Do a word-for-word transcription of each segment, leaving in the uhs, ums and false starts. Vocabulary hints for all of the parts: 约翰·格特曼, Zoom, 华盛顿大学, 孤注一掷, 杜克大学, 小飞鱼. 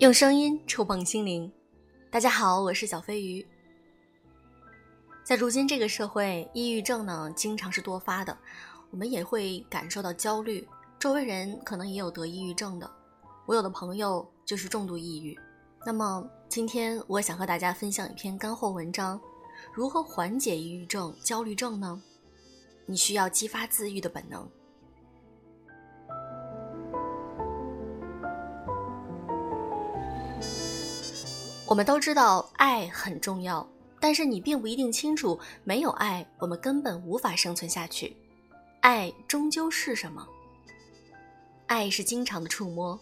用声音触碰心灵，大家好，我是小飞鱼。在如今这个社会，抑郁症呢经常是多发的，我们也会感受到焦虑，周围人可能也有得抑郁症的，我有的朋友就是重度抑郁。那么今天我想和大家分享一篇干货文章，如何缓解抑郁症、焦虑症呢？你需要激发自愈的本能。我们都知道爱很重要，但是你并不一定清楚，没有爱，我们根本无法生存下去。爱终究是什么？爱是经常的触摸。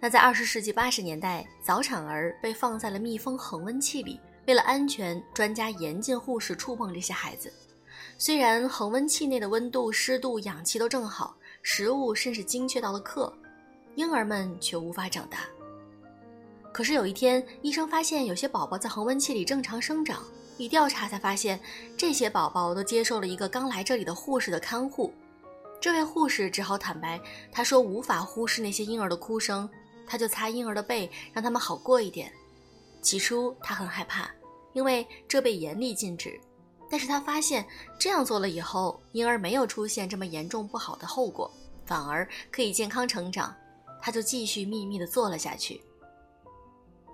那在二十世纪八十年代，早产儿被放在了密封恒温器里，为了安全，专家严禁护士触碰这些孩子。虽然恒温器内的温度、湿度、氧气都正好，食物甚至精确到了克，婴儿们却无法长大。可是有一天，医生发现有些宝宝在恒温器里正常生长，一调查才发现，这些宝宝都接受了一个刚来这里的护士的看护。这位护士只好坦白，她说无法忽视那些婴儿的哭声，她就擦婴儿的背，让他们好过一点。起初她很害怕，因为这被严厉禁止，但是她发现这样做了以后，婴儿没有出现这么严重不好的后果，反而可以健康成长，她就继续秘密地做了下去。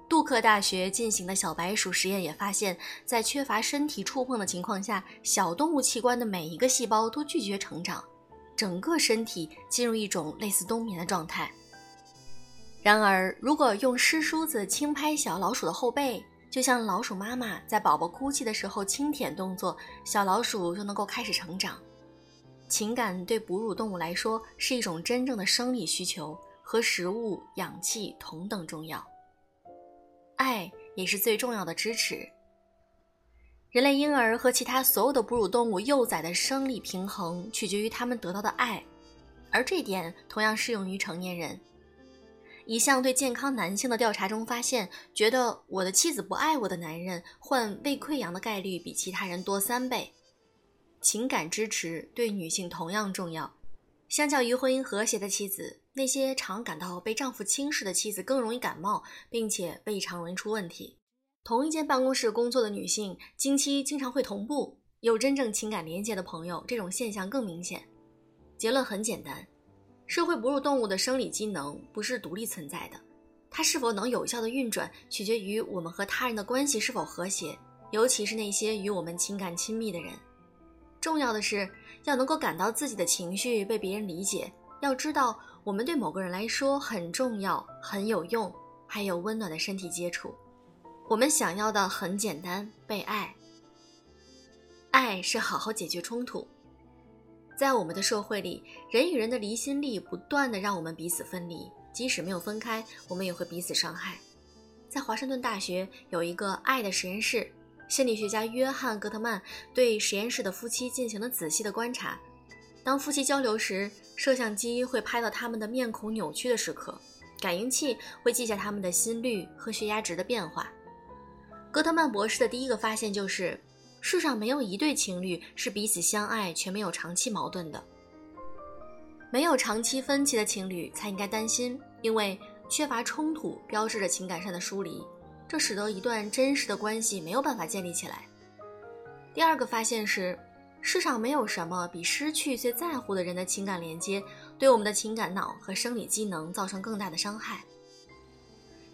杜克大学进行的小白鼠实验也发现，在缺乏身体触碰的情况下，小动物器官的每一个细胞都拒绝成长，整个身体进入一种类似冬眠的状态。然而，如果用湿梳子轻拍小老鼠的后背，就像老鼠妈妈在宝宝哭泣的时候轻舔动作，小老鼠就能够开始成长。情感对哺乳动物来说是一种真正的生理需求，和食物、氧气同等重要。爱也是最重要的支持。人类婴儿和其他所有的哺乳动物幼崽的生理平衡取决于他们得到的爱，而这点同样适用于成年人。一项对健康男性的调查中发现，觉得我的妻子不爱我的男人，患胃溃疡的概率比其他人多三倍。情感支持对女性同样重要。相较于婚姻和谐的妻子，那些常感到被丈夫轻视的妻子更容易感冒，并且胃肠容易出问题。同一间办公室工作的女性，经期经常会同步。有真正情感连结的朋友，这种现象更明显。结论很简单，社会哺乳动物的生理机能不是独立存在的，它是否能有效的运转，取决于我们和他人的关系是否和谐，尤其是那些与我们情感亲密的人。重要的是，要能够感到自己的情绪被别人理解，要知道我们对某个人来说很重要、很有用，还有温暖的身体接触。我们想要的很简单，被爱。爱是好好解决冲突。在我们的社会里，人与人的离心力不断地让我们彼此分离，即使没有分开，我们也会彼此伤害。在华盛顿大学有一个爱的实验室，心理学家约翰·格特曼对实验室的夫妻进行了仔细的观察。当夫妻交流时，摄像机会拍到他们的面孔扭曲的时刻，感应器会记下他们的心率和血压值的变化。戈特曼博士的第一个发现就是，世上没有一对情侣是彼此相爱却没有长期矛盾的。没有长期分歧的情侣才应该担心，因为缺乏冲突标志着情感上的疏离，这使得一段真实的关系没有办法建立起来。第二个发现是，世上没有什么比失去最在乎的人的情感连接，对我们的情感脑和生理机能造成更大的伤害。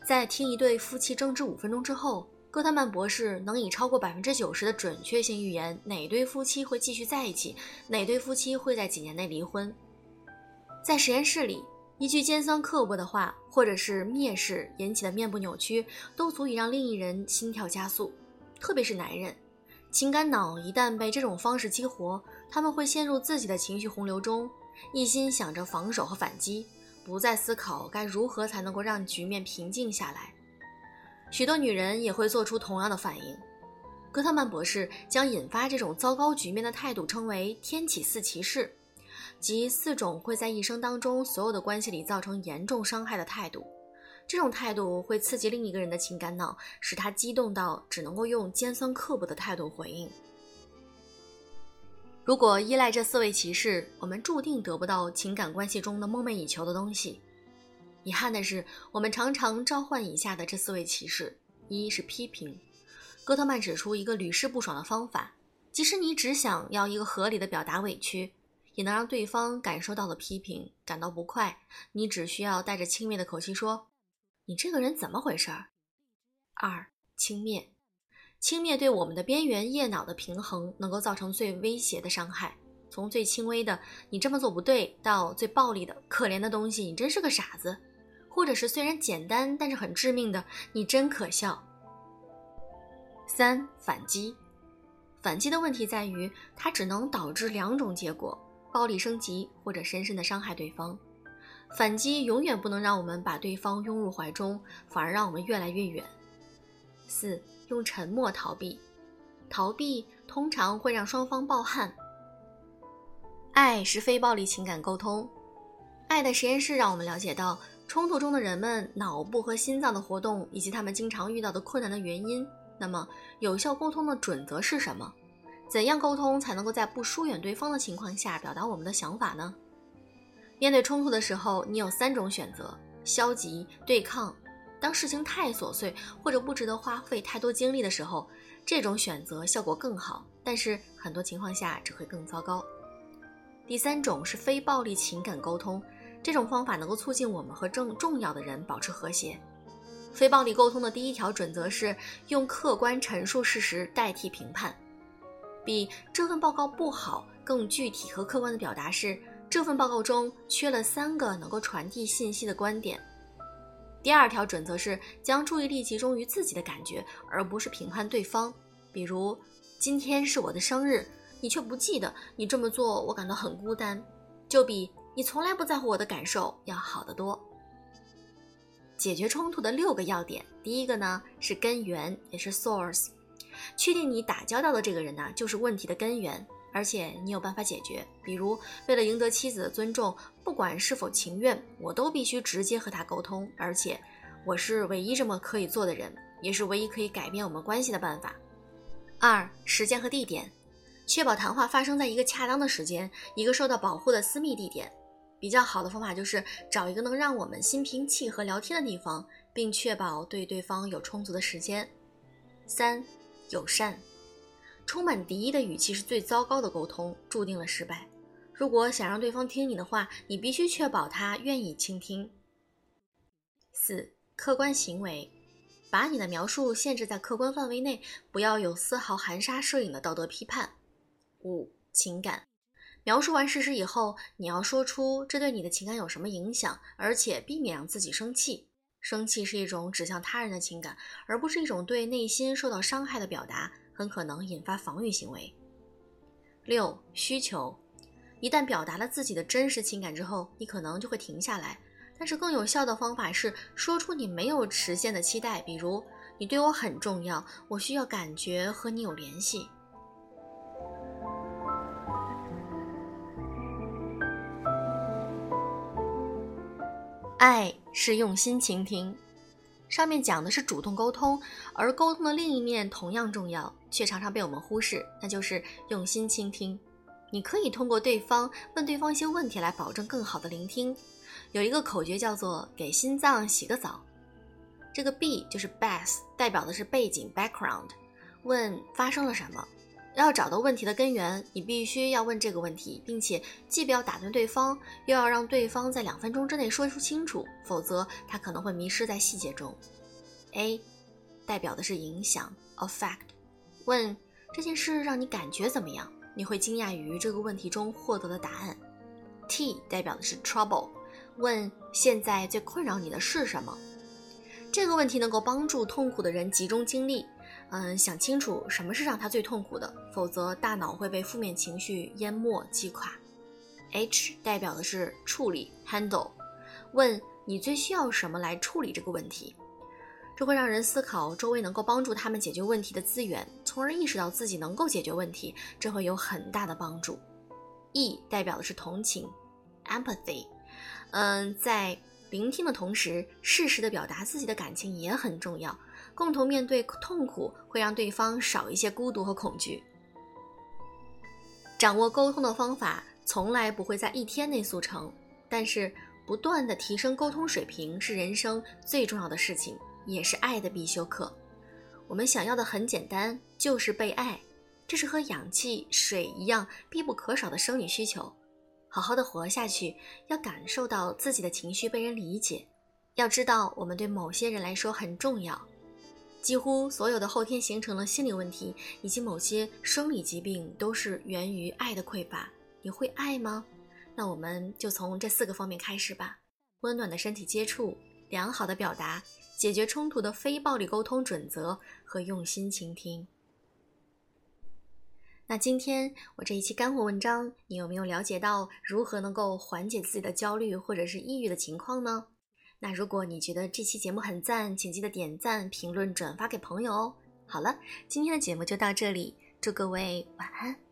在听一对夫妻争执五分钟之后，戈特曼博士能以超过 百分之九十 的准确性预言哪对夫妻会继续在一起，哪对夫妻会在几年内离婚。在实验室里，一句尖酸刻薄的话，或者是蔑视引起的面部扭曲，都足以让另一人心跳加速，特别是男人。情感脑一旦被这种方式激活，他们会陷入自己的情绪洪流中，一心想着防守和反击，不再思考该如何才能够让局面平静下来。许多女人也会做出同样的反应。戈特曼博士将引发这种糟糕局面的态度称为天启四骑士，即四种会在一生当中所有的关系里造成严重伤害的态度。这种态度会刺激另一个人的情感脑，使他激动到只能够用尖酸刻薄的态度回应。如果依赖这四位骑士，我们注定得不到情感关系中的梦寐以求的东西。遗憾的是，我们常常召唤以下的这四位骑士：一是批评。戈特曼指出一个屡试不爽的方法，即使你只想要一个合理的表达委屈，也能让对方感受到了批评，感到不快。你只需要带着轻蔑的口气说：“你这个人怎么回事？”二、轻蔑。轻蔑对我们的边缘叶脑的平衡能够造成最威胁的伤害，从最轻微的“你这么做不对”到最暴力的“可怜的东西，你真是个傻子”，或者是虽然简单但是很致命的“你真可笑”。三、反击。反击的问题在于，它只能导致两种结果：暴力升级或者深深的伤害对方。反击永远不能让我们把对方拥入怀中，反而让我们越来越远。四、用沉默逃避。逃避通常会让双方抱憾。爱是非暴力情感沟通。爱的实验室让我们了解到，冲突中的人们脑部和心脏的活动，以及他们经常遇到的困难的原因。那么有效沟通的准则是什么？怎样沟通才能够在不疏远对方的情况下表达我们的想法呢？面对冲突的时候，你有三种选择：消极、对抗。当事情太琐碎或者不值得花费太多精力的时候，这种选择效果更好，但是很多情况下只会更糟糕。第三种是非暴力情感沟通，这种方法能够促进我们和更重要的人保持和谐。非暴力沟通的第一条准则是用客观陈述事实代替评判。比这份报告不好更具体和客观的表达是，这份报告中缺了三个能够传递信息的观点。第二条准则是将注意力集中于自己的感觉，而不是评判对方。比如，今天是我的生日，你却不记得，你这么做我感到很孤单，就比你从来不在乎我的感受要好得多。解决冲突的六个要点，第一个呢是根源，也是 source， 确定你打交道的这个人呢、啊、就是问题的根源，而且你有办法解决。比如，为了赢得妻子的尊重，不管是否情愿，我都必须直接和他沟通，而且我是唯一这么可以做的人，也是唯一可以改变我们关系的办法。二、时间和地点，确保谈话发生在一个恰当的时间，一个受到保护的私密地点。比较好的方法就是找一个能让我们心平气和聊天的地方，并确保对对方有充足的时间。三、友善。充满敌意的语气是最糟糕的沟通，注定了失败。如果想让对方听你的话，你必须确保他愿意倾听。四、客观行为。把你的描述限制在客观范围内，不要有丝毫含沙射影的道德批判。五、情感。描述完事实以后，你要说出这对你的情感有什么影响，而且避免让自己生气。生气是一种指向他人的情感，而不是一种对内心受到伤害的表达，很可能引发防御行为。六、需求。一旦表达了自己的真实情感之后，你可能就会停下来。但是更有效的方法是说出你没有实现的期待，比如，你对我很重要，我需要感觉和你有联系。爱是用心倾听。上面讲的是主动沟通，而沟通的另一面同样重要，却常常被我们忽视，那就是用心倾听。你可以通过对方问对方一些问题来保证更好的聆听。有一个口诀叫做给心脏洗个澡。这个 B 就是 Bath， 代表的是背景 background， 问发生了什么。要找到问题的根源，你必须要问这个问题，并且既不要打断对方，又要让对方在两分钟之内说出清楚，否则他可能会迷失在细节中。A 代表的是影响 effect， 问这件事让你感觉怎么样？你会惊讶于这个问题中获得的答案。T 代表的是 trouble， 问现在最困扰你的是什么？这个问题能够帮助痛苦的人集中精力。嗯，想清楚什么是让他最痛苦的，否则大脑会被负面情绪淹没击垮。H 代表的是处理 handle， 问你最需要什么来处理这个问题。这会让人思考周围能够帮助他们解决问题的资源，从而意识到自己能够解决问题，这会有很大的帮助。E 代表的是同情 empathy， 嗯，在聆听的同时，适时的表达自己的感情也很重要。共同面对痛苦会让对方少一些孤独和恐惧。掌握沟通的方法从来不会在一天内速成，但是不断的提升沟通水平是人生最重要的事情，也是爱的必修课。我们想要的很简单，就是被爱，这是和氧气、水一样必不可少的生理需求。好好的活下去，要感受到自己的情绪被人理解。要知道，我们对某些人来说很重要。几乎所有的后天形成了心理问题，以及某些生理疾病，都是源于爱的匮乏。你会爱吗？那我们就从这四个方面开始吧。温暖的身体接触，良好的表达，解决冲突的非暴力沟通准则和用心倾听。那今天我这一期干货文章，你有没有了解到如何能够缓解自己的焦虑或者是抑郁的情况呢？那如果你觉得这期节目很赞，请记得点赞、评论、转发给朋友哦。好了，今天的节目就到这里，祝各位晚安。